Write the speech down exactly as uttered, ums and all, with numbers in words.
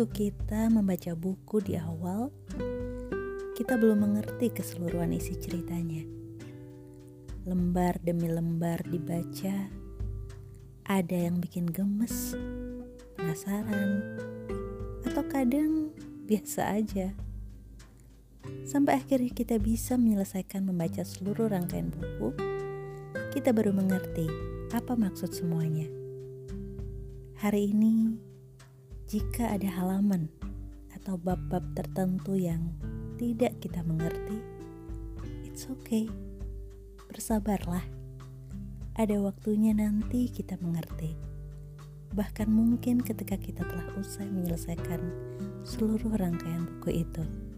Waktu kita membaca buku di awal, kita belum mengerti keseluruhan isi ceritanya. Lembar demi lembar dibaca, ada yang bikin gemes, penasaran, atau kadang biasa aja. Sampai akhirnya kita bisa menyelesaikan membaca seluruh rangkaian buku, kita baru mengerti apa maksud semuanya. Hari ini, jika ada halaman atau bab-bab tertentu yang tidak kita mengerti, it's okay, bersabarlah. Ada waktunya nanti kita mengerti. Bahkan mungkin ketika kita telah usai menyelesaikan seluruh rangkaian buku itu.